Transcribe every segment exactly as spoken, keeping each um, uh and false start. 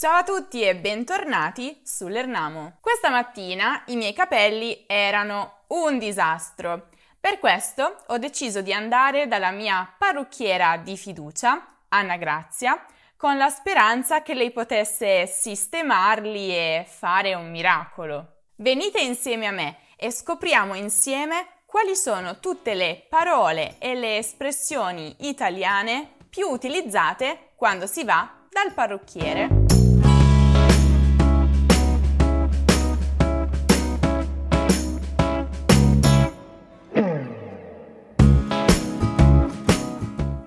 Ciao a tutti e bentornati su LearnAmo. Questa mattina i miei capelli erano un disastro. Per questo ho deciso di andare dalla mia parrucchiera di fiducia, Anna Grazia, con la speranza che lei potesse sistemarli e fare un miracolo. Venite insieme a me e scopriamo insieme quali sono tutte le parole e le espressioni italiane più utilizzate quando si va dal parrucchiere.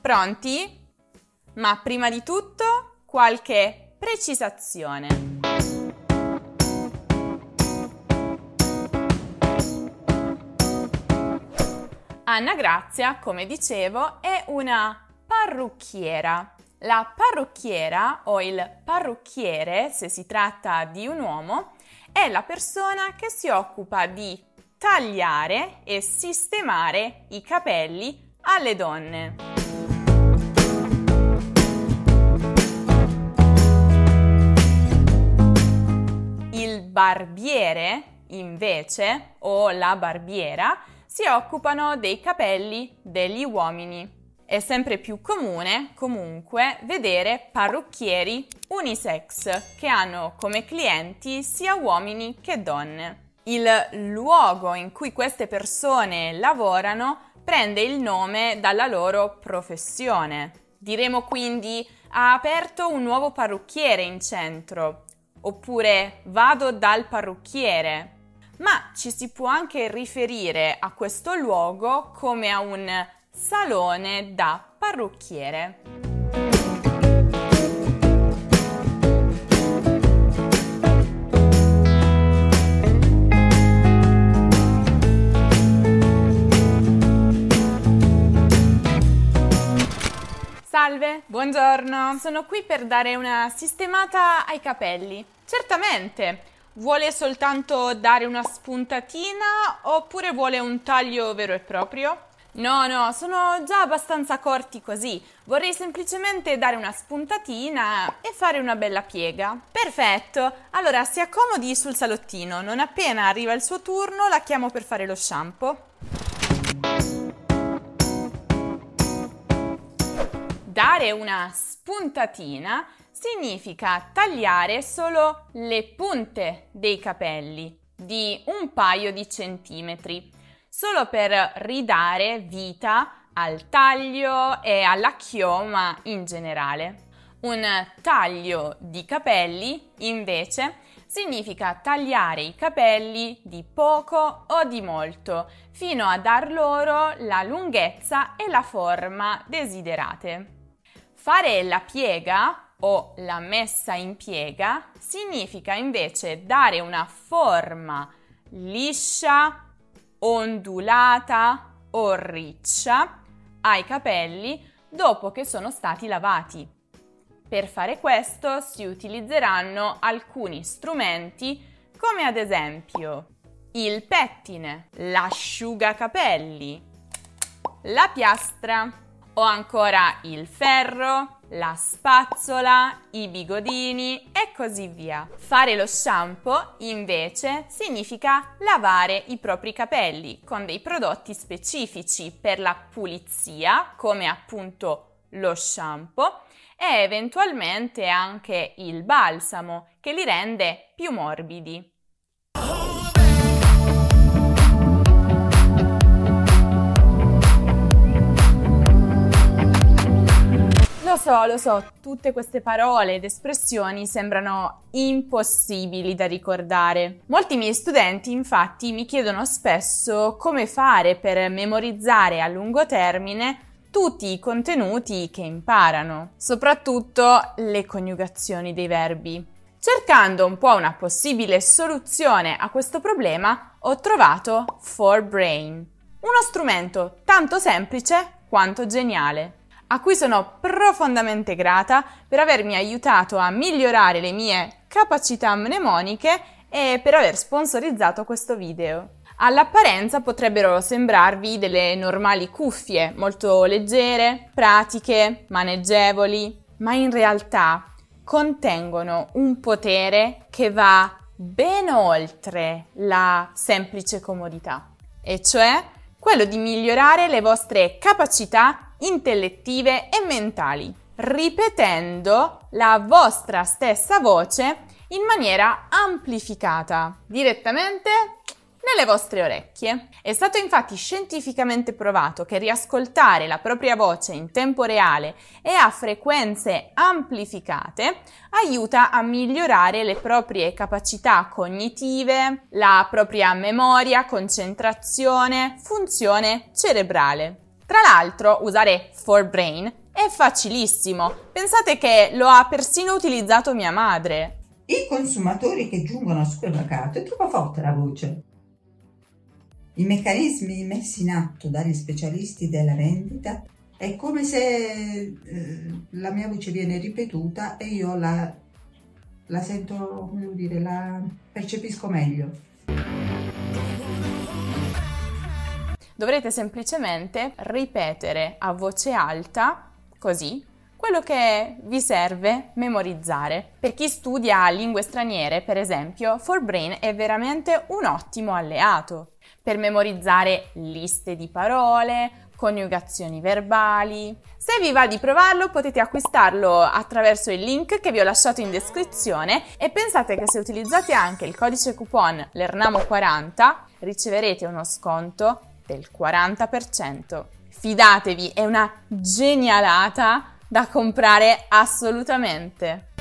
Pronti? Ma prima di tutto qualche precisazione. Anna Grazia, come dicevo, è una parrucchiera. La parrucchiera o il parrucchiere, se si tratta di un uomo, è la persona che si occupa di tagliare e sistemare i capelli alle donne. Barbiere, invece, o la barbiera, si occupano dei capelli degli uomini. È sempre più comune, comunque, vedere parrucchieri unisex che hanno come clienti sia uomini che donne. Il luogo in cui queste persone lavorano prende il nome dalla loro professione. Diremo quindi: ha aperto un nuovo parrucchiere in centro. Oppure vado dal parrucchiere, ma ci si può anche riferire a questo luogo come a un salone da parrucchiere. Salve, buongiorno, sono qui per dare una sistemata ai capelli. Certamente, vuole soltanto dare una spuntatina oppure vuole un taglio vero e proprio? No, no, sono già abbastanza corti così, vorrei semplicemente dare una spuntatina e fare una bella piega. Perfetto, allora si accomodi sul salottino, non appena arriva il suo turno la chiamo per fare lo shampoo. Dare una spuntatina significa tagliare solo le punte dei capelli di un paio di centimetri, solo per ridare vita al taglio e alla chioma in generale. Un taglio di capelli, invece, significa tagliare i capelli di poco o di molto, fino a dar loro la lunghezza e la forma desiderate. Fare la piega o la messa in piega significa invece dare una forma liscia, ondulata o riccia ai capelli dopo che sono stati lavati. Per fare questo si utilizzeranno alcuni strumenti come ad esempio il pettine, l'asciugacapelli, la piastra, o ancora il ferro, la spazzola, i bigodini e così via. Fare lo shampoo invece significa lavare i propri capelli con dei prodotti specifici per la pulizia, come appunto lo shampoo e eventualmente anche il balsamo che li rende più morbidi. Lo so, lo so, tutte queste parole ed espressioni sembrano impossibili da ricordare. Molti miei studenti, infatti, mi chiedono spesso come fare per memorizzare a lungo termine tutti i contenuti che imparano, soprattutto le coniugazioni dei verbi. Cercando un po' una possibile soluzione a questo problema, ho trovato ForBrain, uno strumento tanto semplice quanto geniale, a cui sono profondamente grata per avermi aiutato a migliorare le mie capacità mnemoniche e per aver sponsorizzato questo video. All'apparenza potrebbero sembrarvi delle normali cuffie, molto leggere, pratiche, maneggevoli, ma in realtà contengono un potere che va ben oltre la semplice comodità, e cioè quello di migliorare le vostre capacità intellettive e mentali, ripetendo la vostra stessa voce in maniera amplificata, direttamente nelle vostre orecchie. È stato infatti scientificamente provato che riascoltare la propria voce in tempo reale e a frequenze amplificate aiuta a migliorare le proprie capacità cognitive, la propria memoria, concentrazione, funzione cerebrale. Tra l'altro, usare ForBrain è facilissimo. Pensate che lo ha persino utilizzato mia madre. I consumatori che giungono al supermercato è troppo forte la voce. I meccanismi messi in atto dagli specialisti della vendita è come se eh, la mia voce viene ripetuta e io la, la sento, come dire, la percepisco meglio. Dovrete semplicemente ripetere a voce alta, così, quello che vi serve memorizzare. Per chi studia lingue straniere, per esempio, ForBrain è veramente un ottimo alleato per memorizzare liste di parole, coniugazioni verbali. Se vi va di provarlo, potete acquistarlo attraverso il link che vi ho lasciato in descrizione, e pensate che se utilizzate anche il codice coupon LearnAmo quaranta riceverete uno sconto del quaranta per cento. Fidatevi, è una genialata da comprare assolutamente!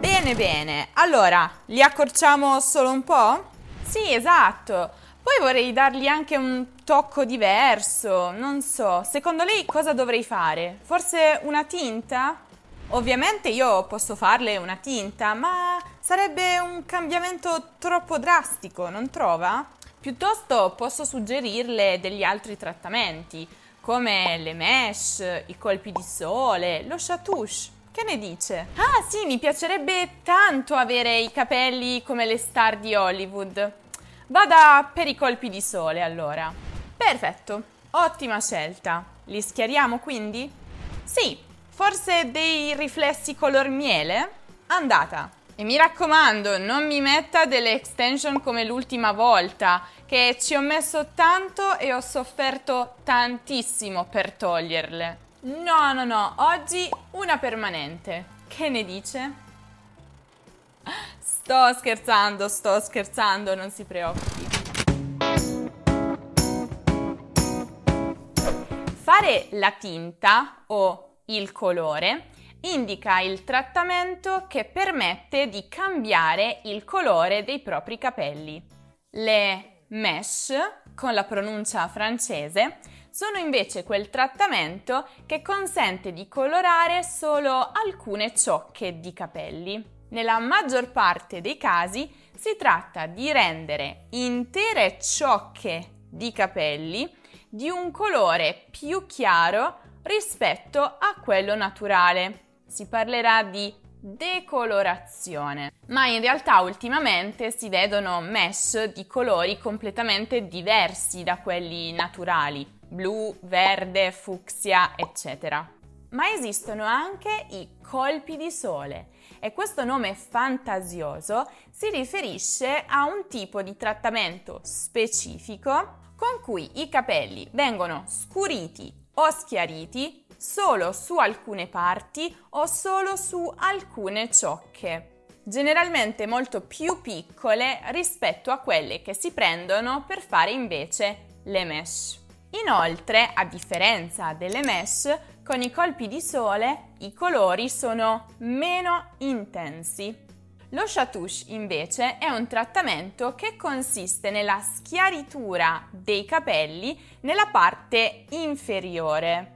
Bene bene, allora li accorciamo solo un po'? Sì, esatto. Poi vorrei dargli anche un tocco diverso, non so. Secondo lei cosa dovrei fare? Forse una tinta? Ovviamente io posso farle una tinta, ma sarebbe un cambiamento troppo drastico, non trova? Piuttosto posso suggerirle degli altri trattamenti, come le mesh, i colpi di sole, lo chatouche. Che ne dice? Ah sì, mi piacerebbe tanto avere i capelli come le star di Hollywood. Vada per i colpi di sole, allora. Perfetto, ottima scelta. Li schiariamo quindi? Sì. Forse dei riflessi color miele? Andata! E mi raccomando, non mi metta delle extension come l'ultima volta, che ci ho messo tanto e ho sofferto tantissimo per toglierle. No, no, no, oggi una permanente. Che ne dice? Sto scherzando, sto scherzando, non si preoccupi. Fare la tinta o il colore indica il trattamento che permette di cambiare il colore dei propri capelli. Le mesh, con la pronuncia francese, sono invece quel trattamento che consente di colorare solo alcune ciocche di capelli. Nella maggior parte dei casi si tratta di rendere intere ciocche di capelli di un colore più chiaro rispetto a quello naturale. Si parlerà di decolorazione, ma in realtà ultimamente si vedono mesh di colori completamente diversi da quelli naturali, blu, verde, fucsia, eccetera. Ma esistono anche i colpi di sole, e questo nome fantasioso si riferisce a un tipo di trattamento specifico con cui i capelli vengono scuriti o schiariti solo su alcune parti o solo su alcune ciocche, generalmente molto più piccole rispetto a quelle che si prendono per fare invece le mesh. Inoltre, a differenza delle mesh, con i colpi di sole i colori sono meno intensi. Lo chatouche invece è un trattamento che consiste nella schiaritura dei capelli nella parte inferiore.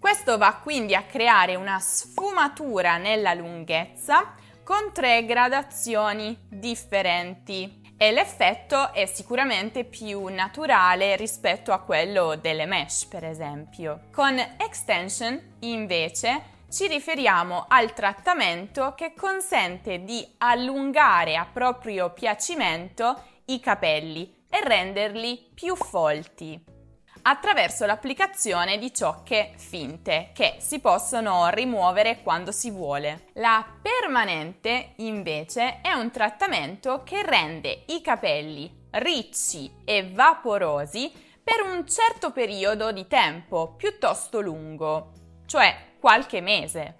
Questo va quindi a creare una sfumatura nella lunghezza con tre gradazioni differenti, e l'effetto è sicuramente più naturale rispetto a quello delle mesh, per esempio. Con extension invece ci riferiamo al trattamento che consente di allungare a proprio piacimento i capelli e renderli più folti. attraverso l'applicazione di ciocche finte che si possono rimuovere quando si vuole. La permanente invece è un trattamento che rende i capelli ricci e vaporosi per un certo periodo di tempo piuttosto lungo, cioè qualche mese.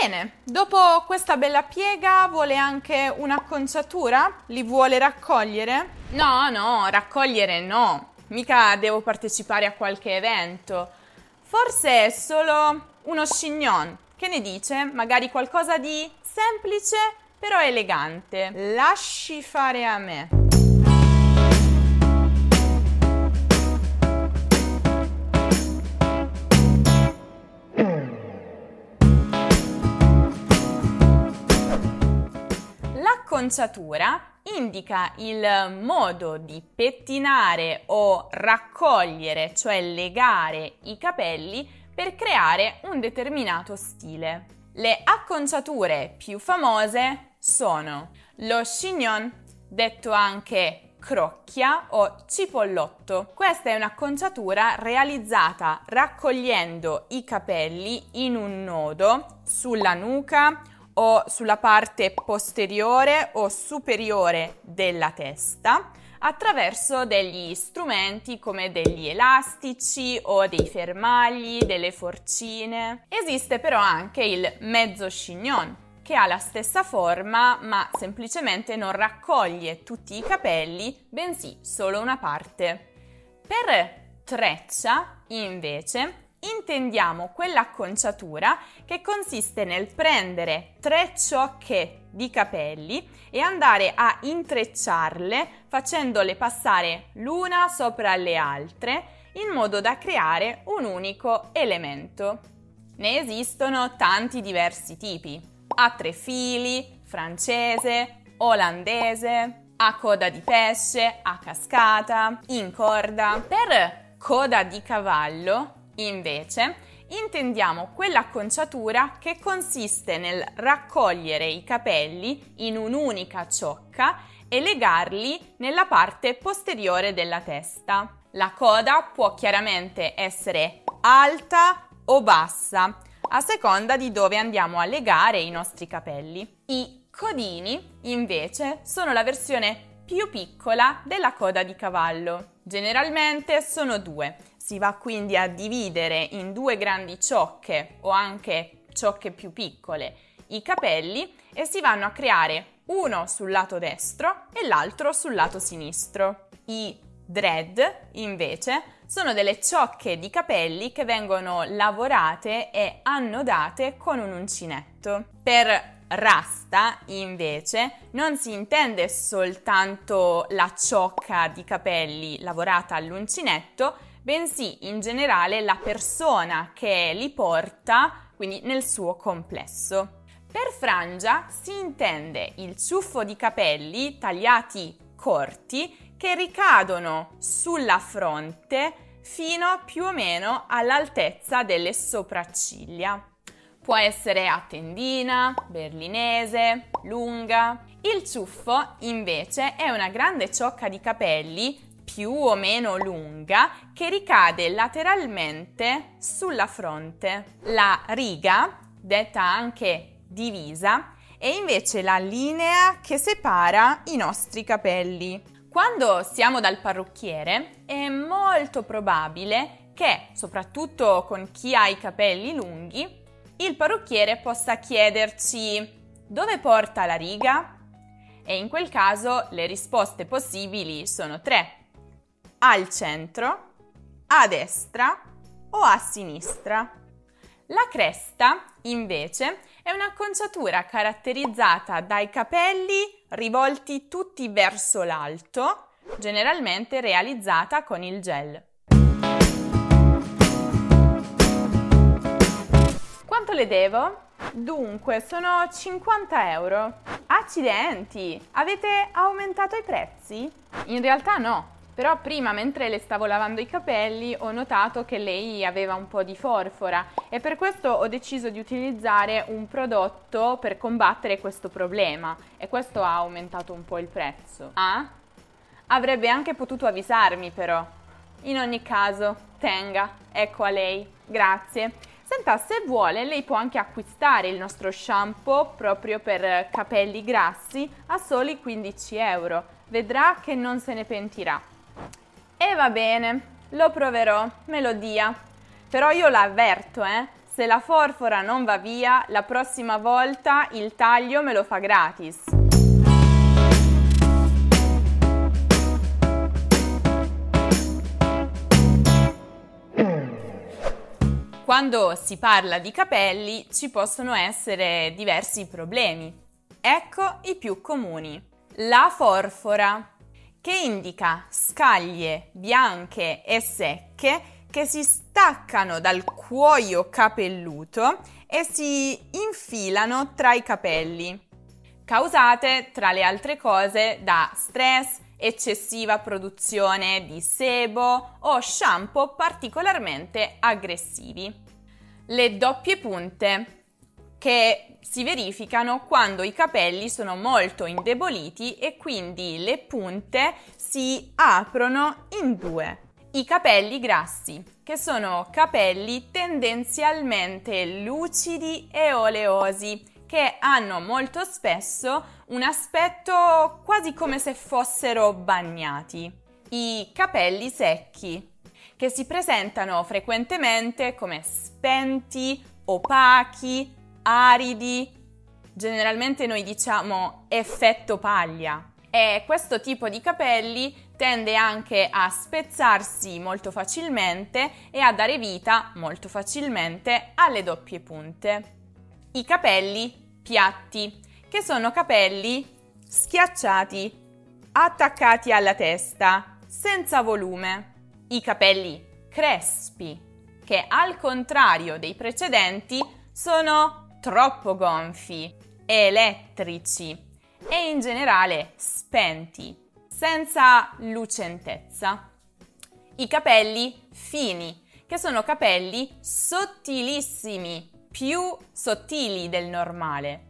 Bene, dopo questa bella piega vuole anche un'acconciatura? Li vuole raccogliere? No, no, raccogliere no, mica devo partecipare a qualche evento. Forse è solo uno chignon, che ne dice? Magari qualcosa di semplice però elegante. Lasci fare a me. L'acconciatura indica il modo di pettinare o raccogliere, cioè legare i capelli per creare un determinato stile. Le acconciature più famose sono lo chignon, detto anche crocchia o cipollotto. Questa è un'acconciatura realizzata raccogliendo i capelli in un nodo sulla nuca o sulla parte posteriore o superiore della testa attraverso degli strumenti come degli elastici o dei fermagli, delle forcine. Esiste però anche il mezzo chignon, che ha la stessa forma ma semplicemente non raccoglie tutti i capelli, bensì solo una parte. Per treccia, invece, intendiamo quell'acconciatura che consiste nel prendere tre ciocche di capelli e andare a intrecciarle facendole passare l'una sopra le altre in modo da creare un unico elemento. Ne esistono tanti diversi tipi: a tre fili, francese, olandese, a coda di pesce, a cascata, in corda. Per coda di cavallo invece intendiamo quell'acconciatura che consiste nel raccogliere i capelli in un'unica ciocca e legarli nella parte posteriore della testa. La coda può chiaramente essere alta o bassa, a seconda di dove andiamo a legare i nostri capelli. I codini, invece, sono la versione più piccola della coda di cavallo. Generalmente sono due. Si va quindi a dividere in due grandi ciocche o anche ciocche più piccole i capelli e si vanno a creare uno sul lato destro e l'altro sul lato sinistro. I dread, invece, sono delle ciocche di capelli che vengono lavorate e annodate con un uncinetto. Per rasta, invece, non si intende soltanto la ciocca di capelli lavorata all'uncinetto, bensì in generale la persona che li porta, quindi nel suo complesso. Per frangia si intende il ciuffo di capelli tagliati corti che ricadono sulla fronte fino più o meno all'altezza delle sopracciglia. Può essere a tendina, berlinese, lunga. Il ciuffo, invece, è una grande ciocca di capelli più o meno lunga che ricade lateralmente sulla fronte. La riga, detta anche divisa, è invece la linea che separa i nostri capelli. Quando siamo dal parrucchiere è molto probabile che, soprattutto con chi ha i capelli lunghi, il parrucchiere possa chiederci dove porta la riga? E in quel caso le risposte possibili sono tre: al centro, a destra o a sinistra. La cresta, invece, è un'acconciatura caratterizzata dai capelli rivolti tutti verso l'alto, generalmente realizzata con il gel. Quanto le devo? Dunque, sono cinquanta euro. Accidenti! Avete aumentato i prezzi? In realtà no, Però prima, mentre le stavo lavando i capelli, ho notato che lei aveva un po' di forfora e per questo ho deciso di utilizzare un prodotto per combattere questo problema, e questo ha aumentato un po' il prezzo. Ah? Avrebbe anche potuto avvisarmi, però. In ogni caso, tenga, ecco a lei, grazie. Senta, se vuole lei può anche acquistare il nostro shampoo proprio per capelli grassi a soli quindici euro, vedrà che non se ne pentirà. E va bene, lo proverò, me lo dia. Però io la avverto, eh, se la forfora non va via, la prossima volta il taglio me lo fa gratis. Quando si parla di capelli ci possono essere diversi problemi. Ecco i più comuni. La forfora, che indica scaglie bianche e secche che si staccano dal cuoio capelluto e si infilano tra i capelli, causate tra le altre cose da stress, eccessiva produzione di sebo o shampoo particolarmente aggressivi. Le doppie punte, che si verificano quando i capelli sono molto indeboliti e quindi le punte si aprono in due. I capelli grassi, che sono capelli tendenzialmente lucidi e oleosi, che hanno molto spesso un aspetto quasi come se fossero bagnati. I capelli secchi, che si presentano frequentemente come spenti, opachi, aridi, generalmente noi diciamo effetto paglia. E questo tipo di capelli tende anche a spezzarsi molto facilmente e a dare vita molto facilmente alle doppie punte. I capelli piatti, che sono capelli schiacciati, attaccati alla testa, senza volume. I capelli crespi, che al contrario dei precedenti sono troppo gonfi, elettrici e in generale spenti, senza lucentezza. I capelli fini, che sono capelli sottilissimi, più sottili del normale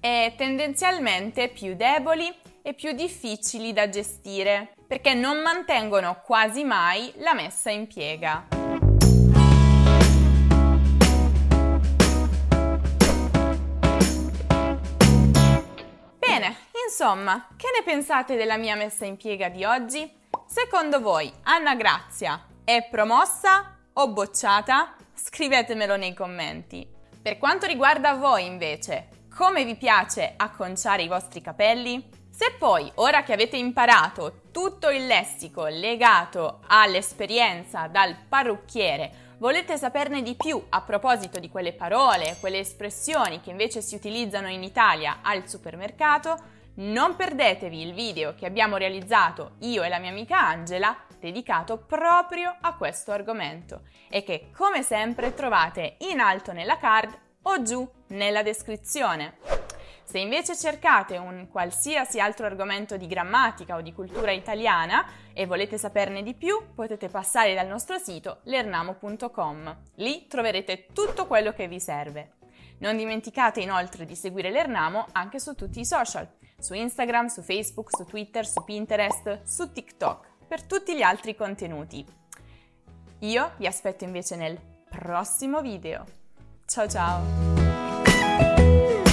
e tendenzialmente più deboli e più difficili da gestire perché non mantengono quasi mai la messa in piega. Bene, insomma, che ne pensate della mia messa in piega di oggi? Secondo voi Anna Grazia è promossa o bocciata? Scrivetemelo nei commenti. Per quanto riguarda voi invece, come vi piace acconciare i vostri capelli? Se poi, ora che avete imparato tutto il lessico legato all'esperienza dal parrucchiere, volete saperne di più a proposito di quelle parole, quelle espressioni che invece si utilizzano in Italia al supermercato, non perdetevi il video che abbiamo realizzato io e la mia amica Angela dedicato proprio a questo argomento e che come sempre trovate in alto nella card o giù nella descrizione. Se invece cercate un qualsiasi altro argomento di grammatica o di cultura italiana e volete saperne di più, potete passare dal nostro sito learn amo punto com. Lì troverete tutto quello che vi serve. Non dimenticate inoltre di seguire LearnAmo anche su tutti i social, su Instagram, su Facebook, su Twitter, su Pinterest, su TikTok, per tutti gli altri contenuti. Io vi aspetto invece nel prossimo video. Ciao ciao!